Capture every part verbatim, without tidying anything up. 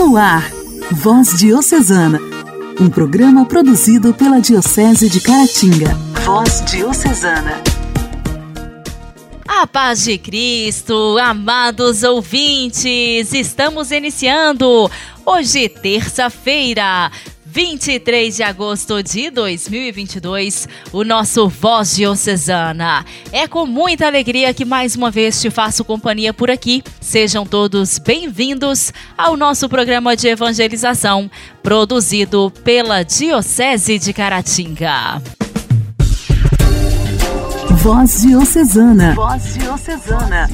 No ar, Voz Diocesana, um programa produzido pela Diocese de Caratinga. Voz Diocesana. A paz de Cristo, amados ouvintes, estamos iniciando hoje, terça-feira, vinte e três de agosto de dois mil e vinte e dois, o nosso Voz Diocesana. É com muita alegria que mais uma vez te faço companhia por aqui. Sejam todos bem-vindos ao nosso programa de evangelização, produzido pela Diocese de Caratinga. Voz Diocesana. Voz Diocesana.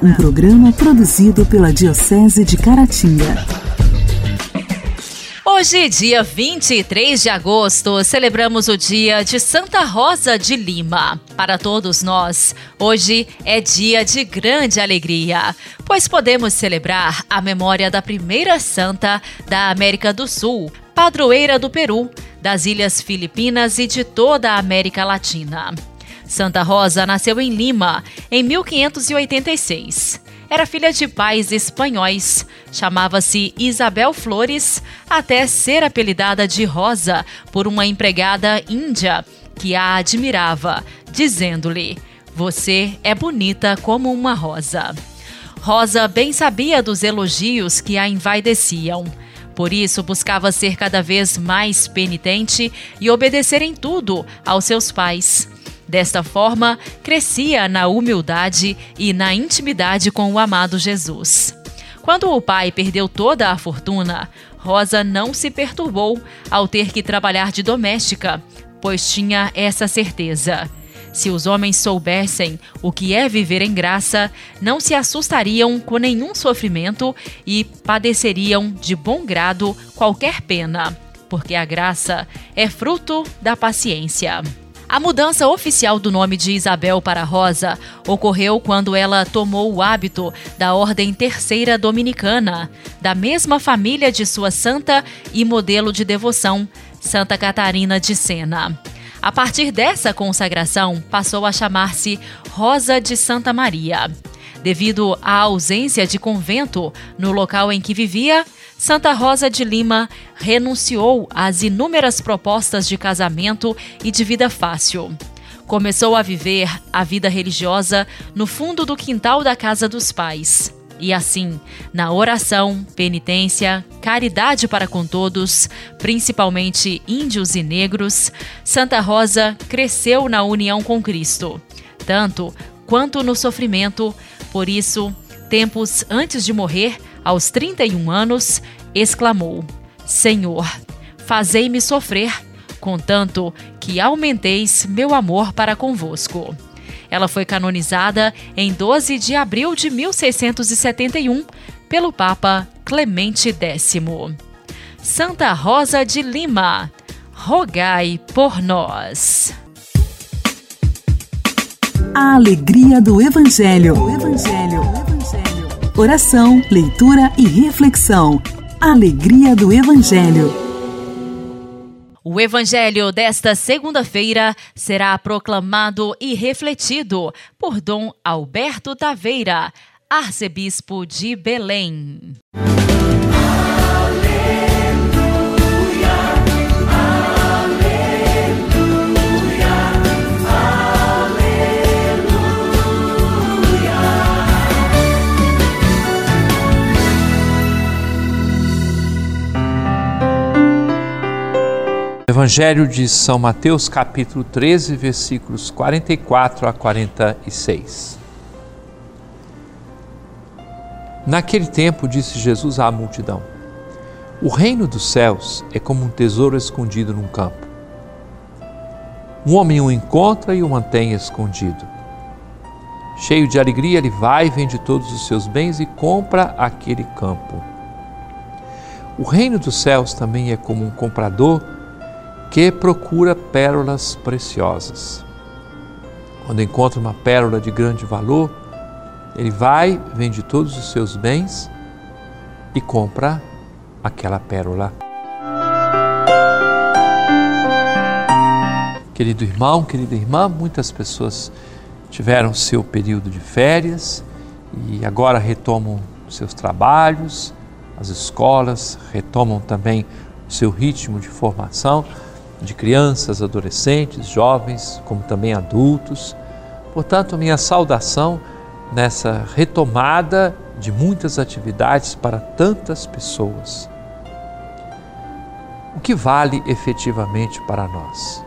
Um programa produzido pela Diocese de Caratinga. Hoje, dia vinte e três de agosto, celebramos o dia de Santa Rosa de Lima. Para todos nós, hoje é dia de grande alegria, pois podemos celebrar a memória da primeira santa da América do Sul, padroeira do Peru, das Ilhas Filipinas e de toda a América Latina. Santa Rosa nasceu em Lima em mil quinhentos e oitenta e seis. Era filha de pais espanhóis, chamava-se Isabel Flores, até ser apelidada de Rosa por uma empregada índia que a admirava, dizendo-lhe: "Você é bonita como uma rosa". Rosa bem sabia dos elogios que a envaideciam, por isso buscava ser cada vez mais penitente e obedecer em tudo aos seus pais. Desta forma, crescia na humildade e na intimidade com o amado Jesus. Quando o pai perdeu toda a fortuna, Rosa não se perturbou ao ter que trabalhar de doméstica, pois tinha essa certeza: se os homens soubessem o que é viver em graça, não se assustariam com nenhum sofrimento e padeceriam de bom grado qualquer pena, porque a graça é fruto da paciência. A mudança oficial do nome de Isabel para Rosa ocorreu quando ela tomou o hábito da Ordem Terceira Dominicana, da mesma família de sua santa e modelo de devoção, Santa Catarina de Sena. A partir dessa consagração, passou a chamar-se Rosa de Santa Maria. Devido à ausência de convento no local em que vivia, Santa Rosa de Lima renunciou às inúmeras propostas de casamento e de vida fácil. Começou a viver a vida religiosa no fundo do quintal da casa dos pais. E assim, na oração, penitência, caridade para com todos, principalmente índios e negros, Santa Rosa cresceu na união com Cristo, tanto quanto no sofrimento. Por isso, tempos antes de morrer, aos trinta e um anos, exclamou: "Senhor, fazei-me sofrer, contanto que aumenteis meu amor para convosco". Ela foi canonizada em doze de abril de mil seiscentos e setenta e um pelo Papa Clemente X. Santa Rosa de Lima, rogai por nós. A alegria do Evangelho. O Evangelho. O Evangelho. Oração, leitura e reflexão. Alegria do Evangelho. O Evangelho desta segunda-feira será proclamado e refletido por Dom Alberto Taveira, arcebispo de Belém. Evangelho de São Mateus, capítulo treze, versículos quarenta e quatro a quarenta e seis. Naquele tempo, disse Jesus à multidão: "O reino dos céus é como um tesouro escondido num campo. Um homem o encontra e o mantém escondido. Cheio de alegria, ele vai e vende todos os seus bens e compra aquele campo. O reino dos céus também é como um comprador que procura pérolas preciosas. Quando encontra uma pérola de grande valor, ele vai, vende todos os seus bens e compra aquela pérola". Querido irmão, querida irmã, muitas pessoas tiveram seu período de férias e agora retomam seus trabalhos, as escolas retomam também o seu ritmo de formação de crianças, adolescentes, jovens, como também adultos. Portanto, minha saudação nessa retomada de muitas atividades para tantas pessoas. O que vale efetivamente para nós?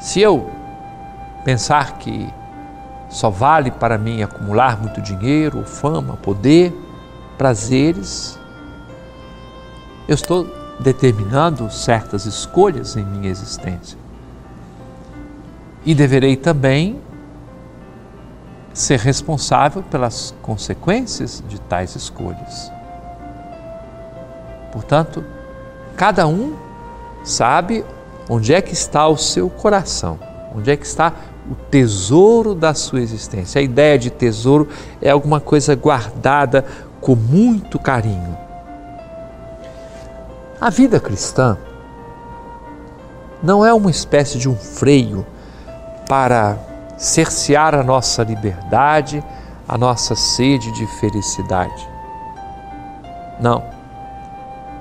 Se eu pensar que só vale para mim acumular muito dinheiro, fama, poder, prazeres, eu estou determinando certas escolhas em minha existência. E deverei também ser responsável pelas consequências de tais escolhas. Portanto, cada um sabe onde é que está o seu coração, onde é que está o tesouro da sua existência. A ideia de tesouro é alguma coisa guardada com muito carinho. A vida cristã não é uma espécie de um freio para cercear a nossa liberdade, a nossa sede de felicidade. Não.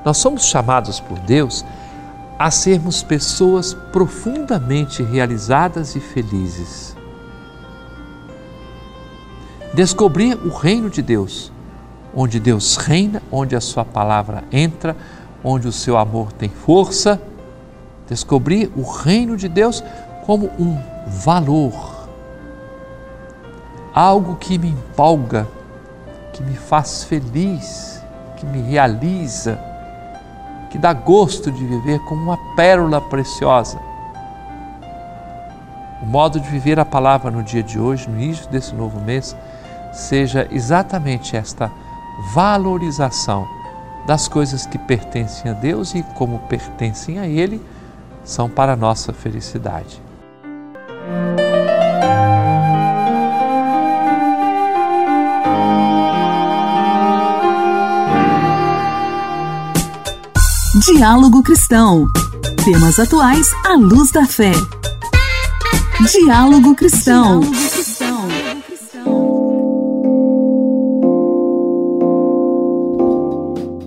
Nós somos chamados por Deus a sermos pessoas profundamente realizadas e felizes. Descobrir o reino de Deus, onde Deus reina, onde a sua palavra entra, onde o seu amor tem força. Descobrir o reino de Deus como um valor, algo que me empolga, que me faz feliz, que me realiza, que dá gosto de viver como uma pérola preciosa. O modo de viver a palavra no dia de hoje, no início desse novo mês, seja exatamente esta valorização das coisas que pertencem a Deus e como pertencem a Ele, são para a nossa felicidade. Diálogo Cristão. Temas atuais à luz da fé. Diálogo Cristão. Diálogo Cristão.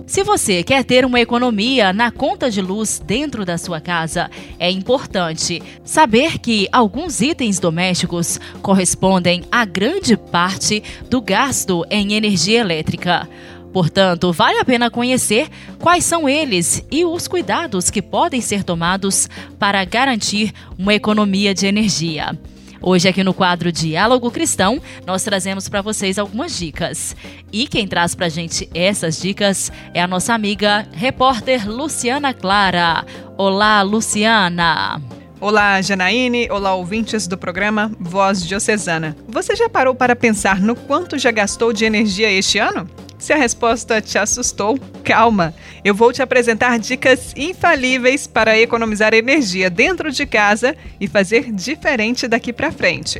Se você quer ter uma economia na conta de luz dentro da sua casa, é importante saber que alguns itens domésticos correspondem a grande parte do gasto em energia elétrica. Portanto, vale a pena conhecer quais são eles e os cuidados que podem ser tomados para garantir uma economia de energia. Hoje aqui no quadro Diálogo Cristão, nós trazemos para vocês algumas dicas. E quem traz para a gente essas dicas é a nossa amiga, repórter Luciana Clara. Olá, Luciana! Olá, Janaíne. Olá, ouvintes do programa Voz Diocesana. Você já parou para pensar no quanto já gastou de energia este ano? Se a resposta te assustou, calma! Eu vou te apresentar dicas infalíveis para economizar energia dentro de casa e fazer diferente daqui para frente.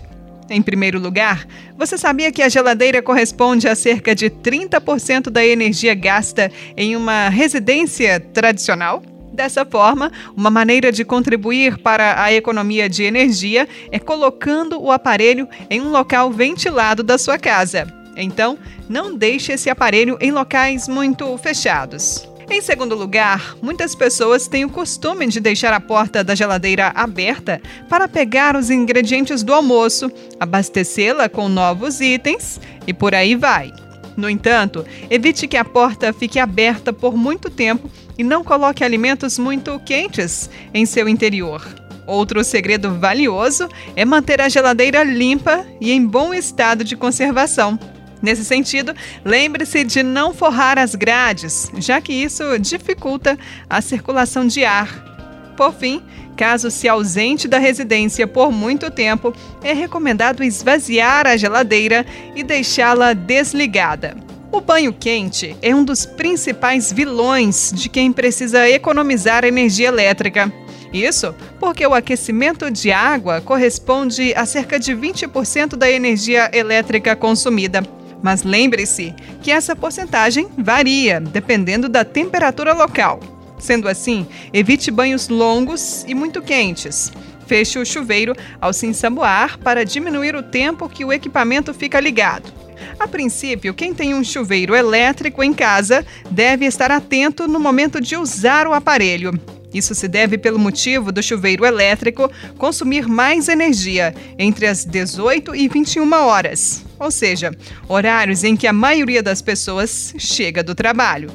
Em primeiro lugar, você sabia que a geladeira corresponde a cerca de trinta por cento da energia gasta em uma residência tradicional? Dessa forma, uma maneira de contribuir para a economia de energia é colocando o aparelho em um local ventilado da sua casa. Então, não deixe esse aparelho em locais muito fechados. Em segundo lugar, muitas pessoas têm o costume de deixar a porta da geladeira aberta para pegar os ingredientes do almoço, abastecê-la com novos itens e por aí vai. No entanto, evite que a porta fique aberta por muito tempo e não coloque alimentos muito quentes em seu interior. Outro segredo valioso é manter a geladeira limpa e em bom estado de conservação. Nesse sentido, lembre-se de não forrar as grades, já que isso dificulta a circulação de ar. Por fim, caso se ausente da residência por muito tempo, é recomendado esvaziar a geladeira e deixá-la desligada. O banho quente é um dos principais vilões de quem precisa economizar energia elétrica. Isso porque o aquecimento de água corresponde a cerca de vinte por cento da energia elétrica consumida. Mas lembre-se que essa porcentagem varia dependendo da temperatura local. Sendo assim, evite banhos longos e muito quentes. Feche o chuveiro ao se ensaboar para diminuir o tempo que o equipamento fica ligado. A princípio, quem tem um chuveiro elétrico em casa deve estar atento no momento de usar o aparelho. Isso se deve pelo motivo do chuveiro elétrico consumir mais energia entre as dezoito e vinte e uma horas, ou seja, horários em que a maioria das pessoas chega do trabalho.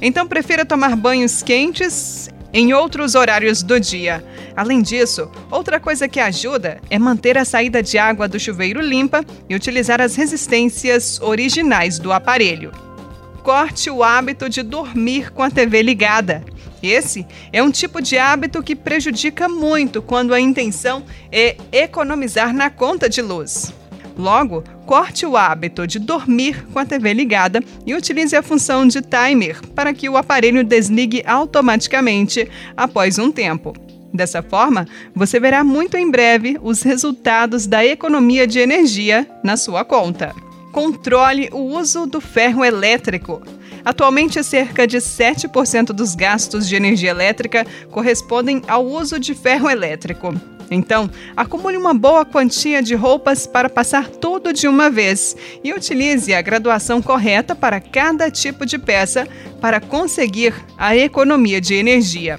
Então, prefira tomar banhos quentes em outros horários do dia. Além disso, outra coisa que ajuda é manter a saída de água do chuveiro limpa e utilizar as resistências originais do aparelho. Corte o hábito de dormir com a T V ligada. Esse é um tipo de hábito que prejudica muito quando a intenção é economizar na conta de luz. Logo, corte o hábito de dormir com a T V ligada e utilize a função de timer para que o aparelho desligue automaticamente após um tempo. Dessa forma, você verá muito em breve os resultados da economia de energia na sua conta. Controle o uso do ferro elétrico. Atualmente, cerca de sete por cento dos gastos de energia elétrica correspondem ao uso de ferro elétrico. Então, acumule uma boa quantia de roupas para passar tudo de uma vez e utilize a graduação correta para cada tipo de peça para conseguir a economia de energia.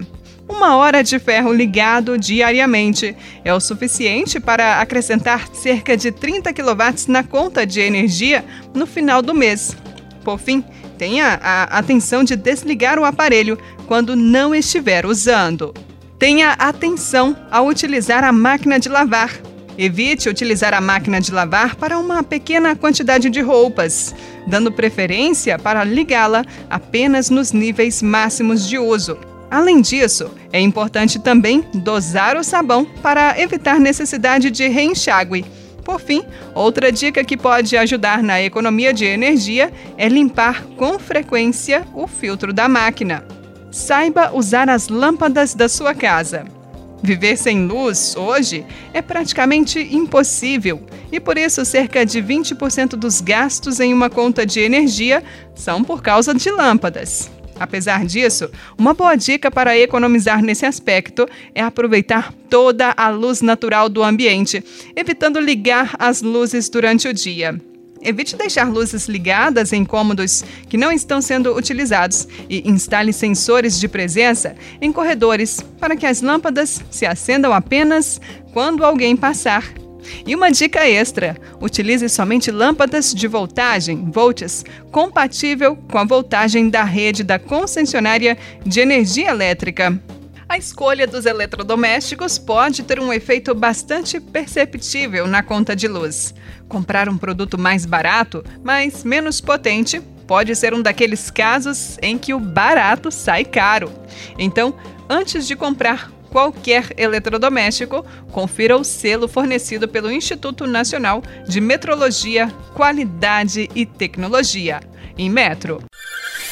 Uma hora de ferro ligado diariamente é o suficiente para acrescentar cerca de trinta quilowatts na conta de energia no final do mês. Por fim, tenha a atenção de desligar o aparelho quando não estiver usando. Tenha atenção ao utilizar a máquina de lavar. Evite utilizar a máquina de lavar para uma pequena quantidade de roupas, dando preferência para ligá-la apenas nos níveis máximos de uso. Além disso, é importante também dosar o sabão para evitar necessidade de reenxágue. Por fim, outra dica que pode ajudar na economia de energia é limpar com frequência o filtro da máquina. Saiba usar as lâmpadas da sua casa. Viver sem luz hoje é praticamente impossível e por isso cerca de vinte por cento dos gastos em uma conta de energia são por causa de lâmpadas. Apesar disso, uma boa dica para economizar nesse aspecto é aproveitar toda a luz natural do ambiente, evitando ligar as luzes durante o dia. Evite deixar luzes ligadas em cômodos que não estão sendo utilizados e instale sensores de presença em corredores para que as lâmpadas se acendam apenas quando alguém passar. E uma dica extra, utilize somente lâmpadas de voltagem, volts, compatível com a voltagem da rede da concessionária de energia elétrica. A escolha dos eletrodomésticos pode ter um efeito bastante perceptível na conta de luz. Comprar um produto mais barato, mas menos potente, pode ser um daqueles casos em que o barato sai caro. Então, antes de comprar qualquer eletrodoméstico, confira o selo fornecido pelo Instituto Nacional de Metrologia, Qualidade e Tecnologia, Inmetro.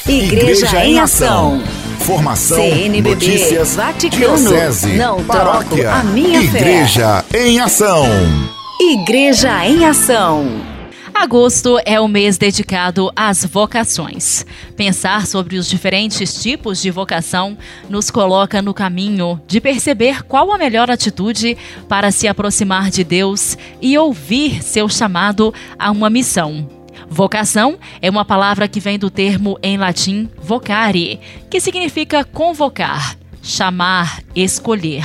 Igreja, Igreja em Ação. Formação, C N B B, notícias, Vaticano, diocese, não paróquia, troco a minha Igreja fé. Em Ação. Igreja em Ação. Agosto é o mês dedicado às vocações. Pensar sobre os diferentes tipos de vocação nos coloca no caminho de perceber qual a melhor atitude para se aproximar de Deus e ouvir seu chamado a uma missão. Vocação é uma palavra que vem do termo em latim vocare, que significa convocar, chamar, escolher.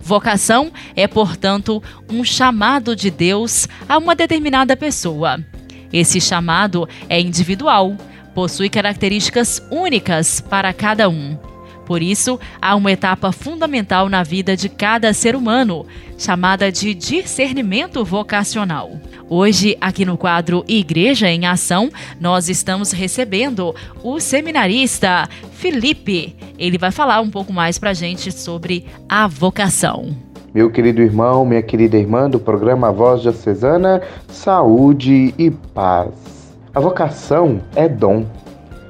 Vocação é, portanto, um chamado de Deus a uma determinada pessoa. Esse chamado é individual, possui características únicas para cada um. Por isso, há uma etapa fundamental na vida de cada ser humano, chamada de discernimento vocacional. Hoje, aqui no quadro Igreja em Ação, nós estamos recebendo o seminarista Felipe. Ele vai falar um pouco mais para a gente sobre a vocação. Meu querido irmão, minha querida irmã do programa Voz Diocesana, saúde e paz. A vocação é dom,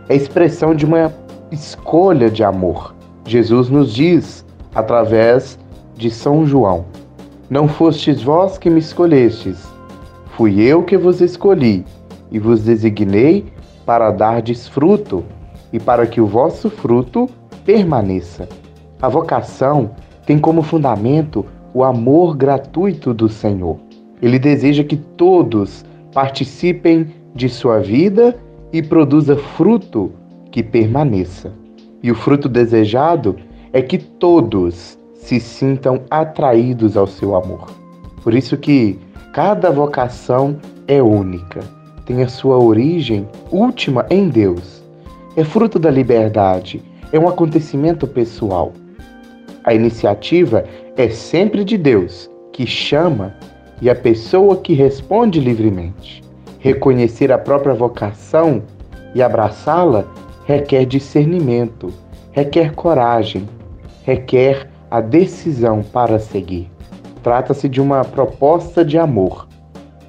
é expressão de uma escolha de amor. Jesus nos diz, através de São João: não fostes vós que me escolhestes, fui eu que vos escolhi e vos designei para dardes fruto e para que o vosso fruto permaneça. A vocação tem como fundamento o amor gratuito do Senhor. Ele deseja que todos participem de sua vida e produza fruto que permaneça. E o fruto desejado é que todos se sintam atraídos ao seu amor. Por isso que cada vocação é única, tem a sua origem última em Deus. É fruto da liberdade, é um acontecimento pessoal. A iniciativa é sempre de Deus, que chama, e a pessoa que responde livremente. Reconhecer a própria vocação e abraçá-la requer discernimento, requer coragem, requer a decisão para seguir. Trata-se de uma proposta de amor.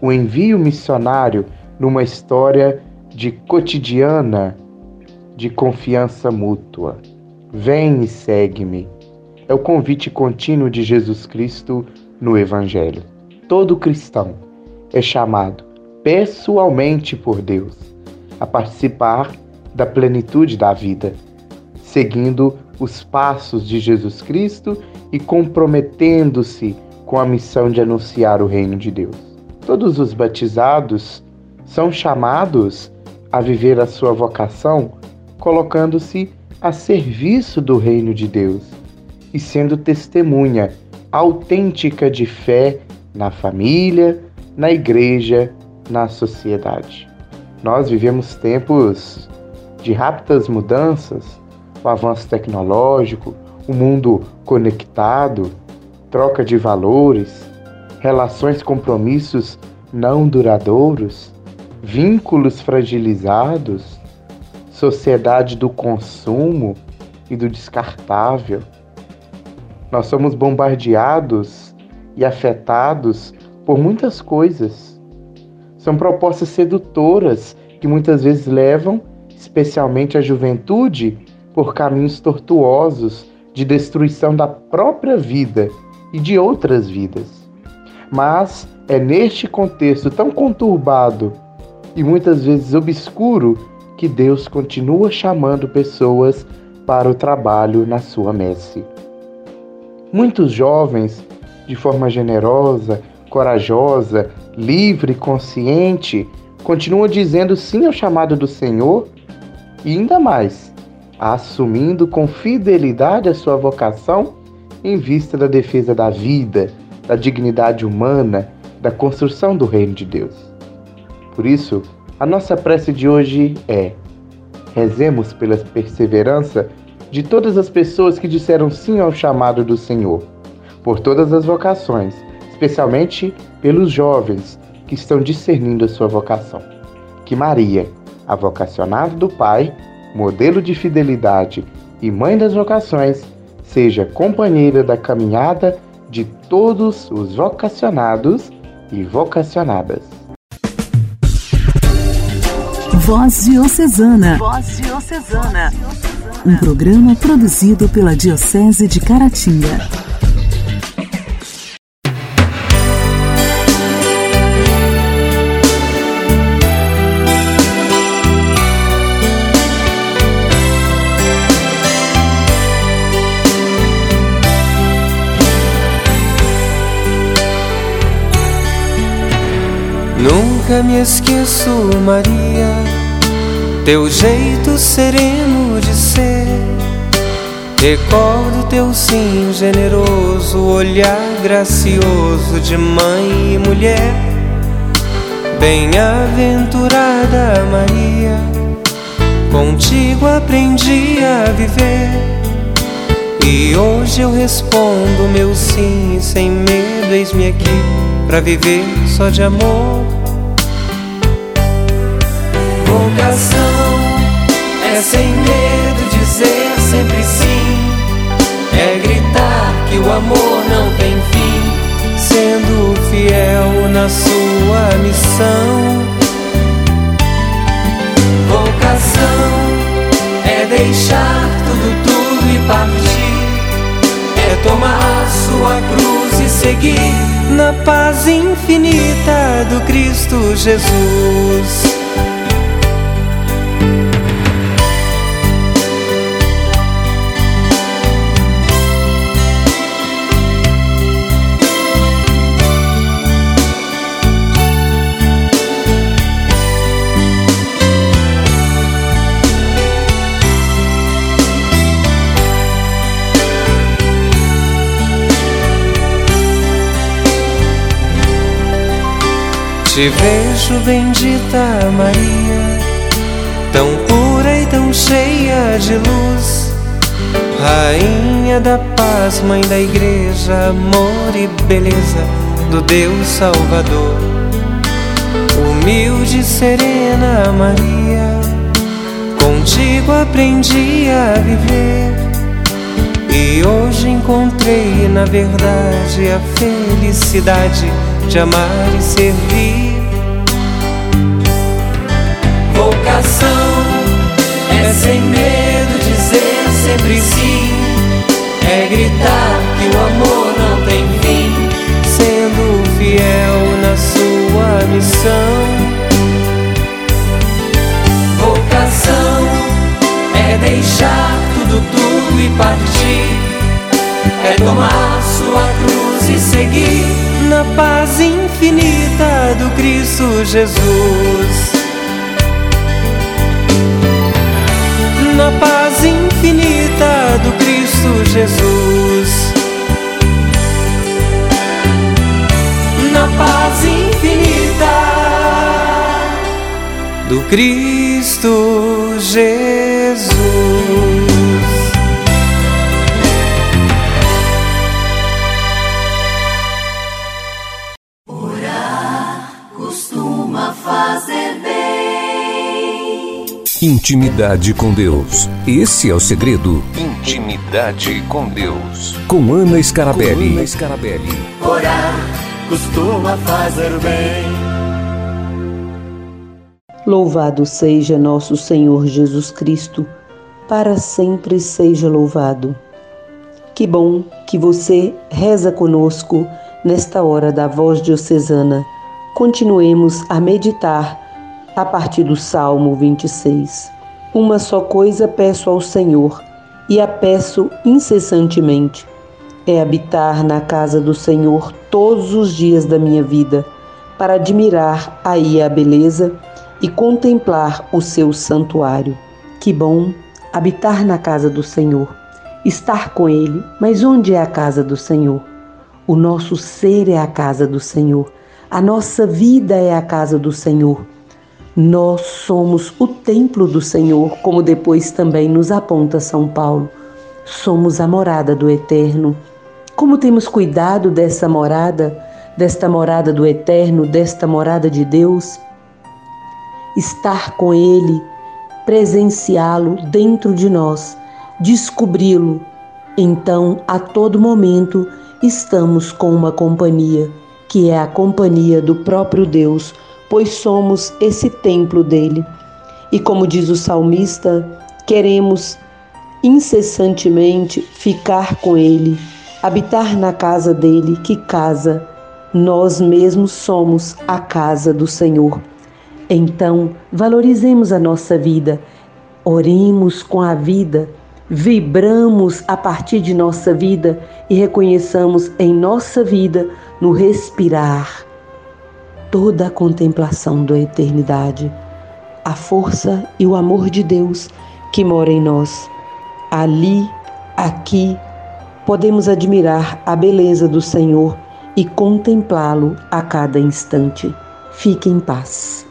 O envio missionário numa história de cotidiana, de confiança mútua. Vem e segue-me. É o convite contínuo de Jesus Cristo no Evangelho. Todo cristão é chamado pessoalmente por Deus a participar da plenitude da vida, seguindo os passos de Jesus Cristo e comprometendo-se com a missão de anunciar o reino de Deus. Todos os batizados são chamados a viver a sua vocação, colocando-se a serviço do reino de Deus e sendo testemunha autêntica de fé na família, na igreja, na sociedade. Nós vivemos tempos de rápidas mudanças, o avanço tecnológico, o mundo conectado, troca de valores, relações, compromissos não duradouros, vínculos fragilizados, sociedade do consumo e do descartável. Nós somos bombardeados e afetados por muitas coisas. São propostas sedutoras que muitas vezes levam, especialmente a juventude, por caminhos tortuosos de destruição da própria vida e de outras vidas. Mas é neste contexto tão conturbado e muitas vezes obscuro que Deus continua chamando pessoas para o trabalho na sua messe. Muitos jovens, de forma generosa, corajosa, livre, consciente, continuam dizendo sim ao chamado do Senhor e ainda mais, assumindo com fidelidade a sua vocação em vista da defesa da vida, da dignidade humana, da construção do reino de Deus. Por isso, a nossa prece de hoje é: rezemos pela perseverança de todas as pessoas que disseram sim ao chamado do Senhor, por todas as vocações, especialmente pelos jovens que estão discernindo a sua vocação. Que Maria, a vocacionada do Pai, modelo de fidelidade e mãe das vocações, seja companheira da caminhada de todos os vocacionados e vocacionadas. Voz Diocesana. Voz Diocesana. Um programa produzido pela Diocese de Caratinga. Nunca me esqueço, Maria, teu jeito sereno de ser. Recordo teu sim generoso, olhar gracioso de mãe e mulher. Bem-aventurada Maria, contigo aprendi a viver. E hoje eu respondo meu sim, sem medo, eis-me aqui pra viver só de amor. Vocação é sem medo dizer sempre sim, é gritar que o amor não tem fim, sendo fiel na sua missão. Vocação é deixar tudo, tudo e partir, é tomar sua cruz e seguir na paz infinita do Cristo Jesus. Te vejo, bendita Maria, tão pura e tão cheia de luz, Rainha da paz, Mãe da Igreja, amor e beleza do Deus Salvador. Humilde e serena Maria, contigo aprendi a viver, e hoje encontrei na verdade a felicidade de amar e servir. Vocação é sem medo dizer sempre sim, é gritar que o amor não tem fim, sendo fiel na sua missão. Vocação é deixar tudo, tudo e partir, é tomar sua cruz e seguir na paz infinita do Cristo Jesus. Na paz infinita do Cristo Jesus. Na paz infinita do Cristo Jesus. Intimidade com Deus. Esse é o segredo. Intimidade com Deus. Com Ana Scarabelli. Com Ana Scarabelli. Orar costuma fazer bem. Louvado seja nosso Senhor Jesus Cristo, para sempre seja louvado. Que bom que você reza conosco nesta hora da Voz Diocesana. Continuemos a meditar a partir do Salmo vinte e seis. Uma só coisa peço ao Senhor, e a peço incessantemente, é habitar na casa do Senhor todos os dias da minha vida, para admirar aí a beleza e contemplar o seu santuário. Que bom habitar na casa do Senhor, estar com Ele. Mas onde é a casa do Senhor? O nosso ser é a casa do Senhor, a nossa vida é a casa do Senhor. Nós somos o templo do Senhor, como depois também nos aponta São Paulo. Somos a morada do Eterno. Como temos cuidado dessa morada, desta morada do Eterno, desta morada de Deus? Estar com Ele, presenciá-lo dentro de nós, descobri-lo. Então, a todo momento, estamos com uma companhia, que é a companhia do próprio Deus, pois somos esse templo dele. E como diz o salmista, queremos incessantemente ficar com ele, habitar na casa dele. Que casa? Nós mesmos somos a casa do Senhor. Então, valorizemos a nossa vida, oremos com a vida, vibramos a partir de nossa vida e reconheçamos em nossa vida, no respirar, toda a contemplação da eternidade, a força e o amor de Deus que mora em nós. Ali, aqui, podemos admirar a beleza do Senhor e contemplá-lo a cada instante. Fique em paz.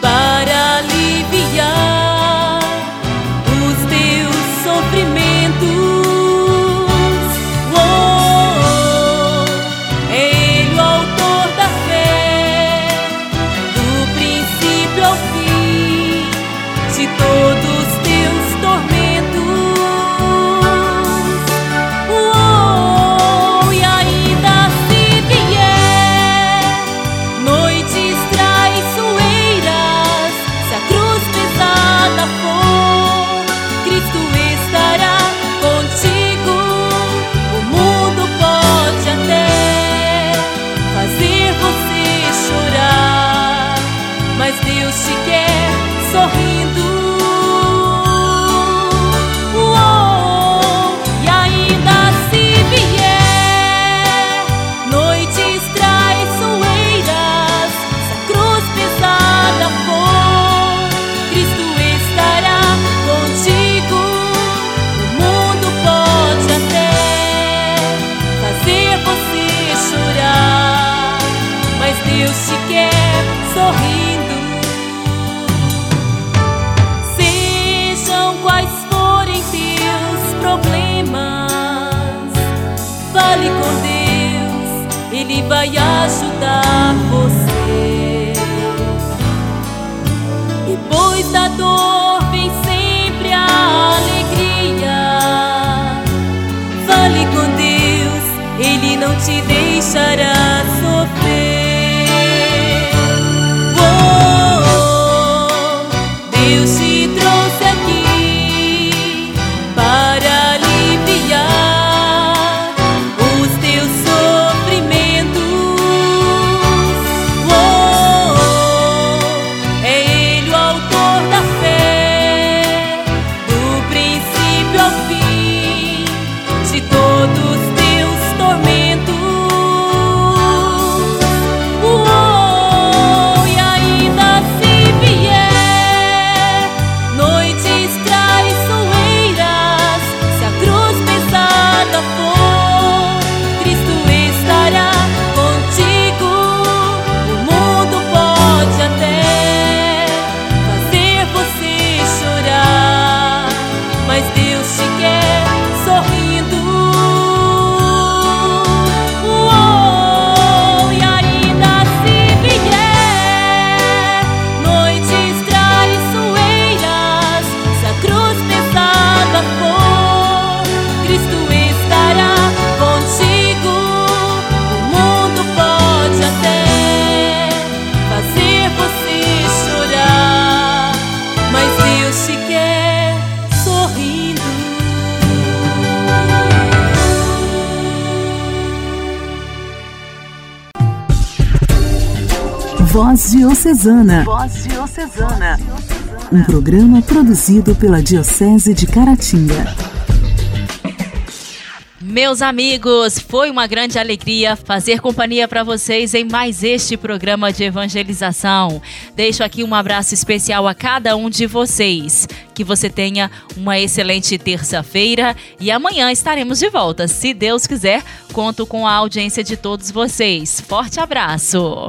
Para aliviar os teus sofrimentos. quer sorrindo. Sejam quais forem teus problemas, fale com Deus, Ele vai ajudar você. E pois da dor vem sempre a alegria, fale com Deus, Ele não te deixará sofrer. Voz Diocesana. Voz Diocesana. Um programa produzido pela Diocese de Caratinga. Meus amigos, foi uma grande alegria fazer companhia para vocês em mais este programa de evangelização. Deixo aqui um abraço especial a cada um de vocês. Que você tenha uma excelente terça-feira e amanhã estaremos de volta. Se Deus quiser, conto com a audiência de todos vocês. Forte abraço!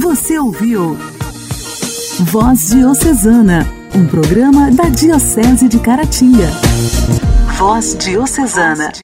Você ouviu Voz Diocesana, um programa da Diocese de Caratinga. Voz Diocesana.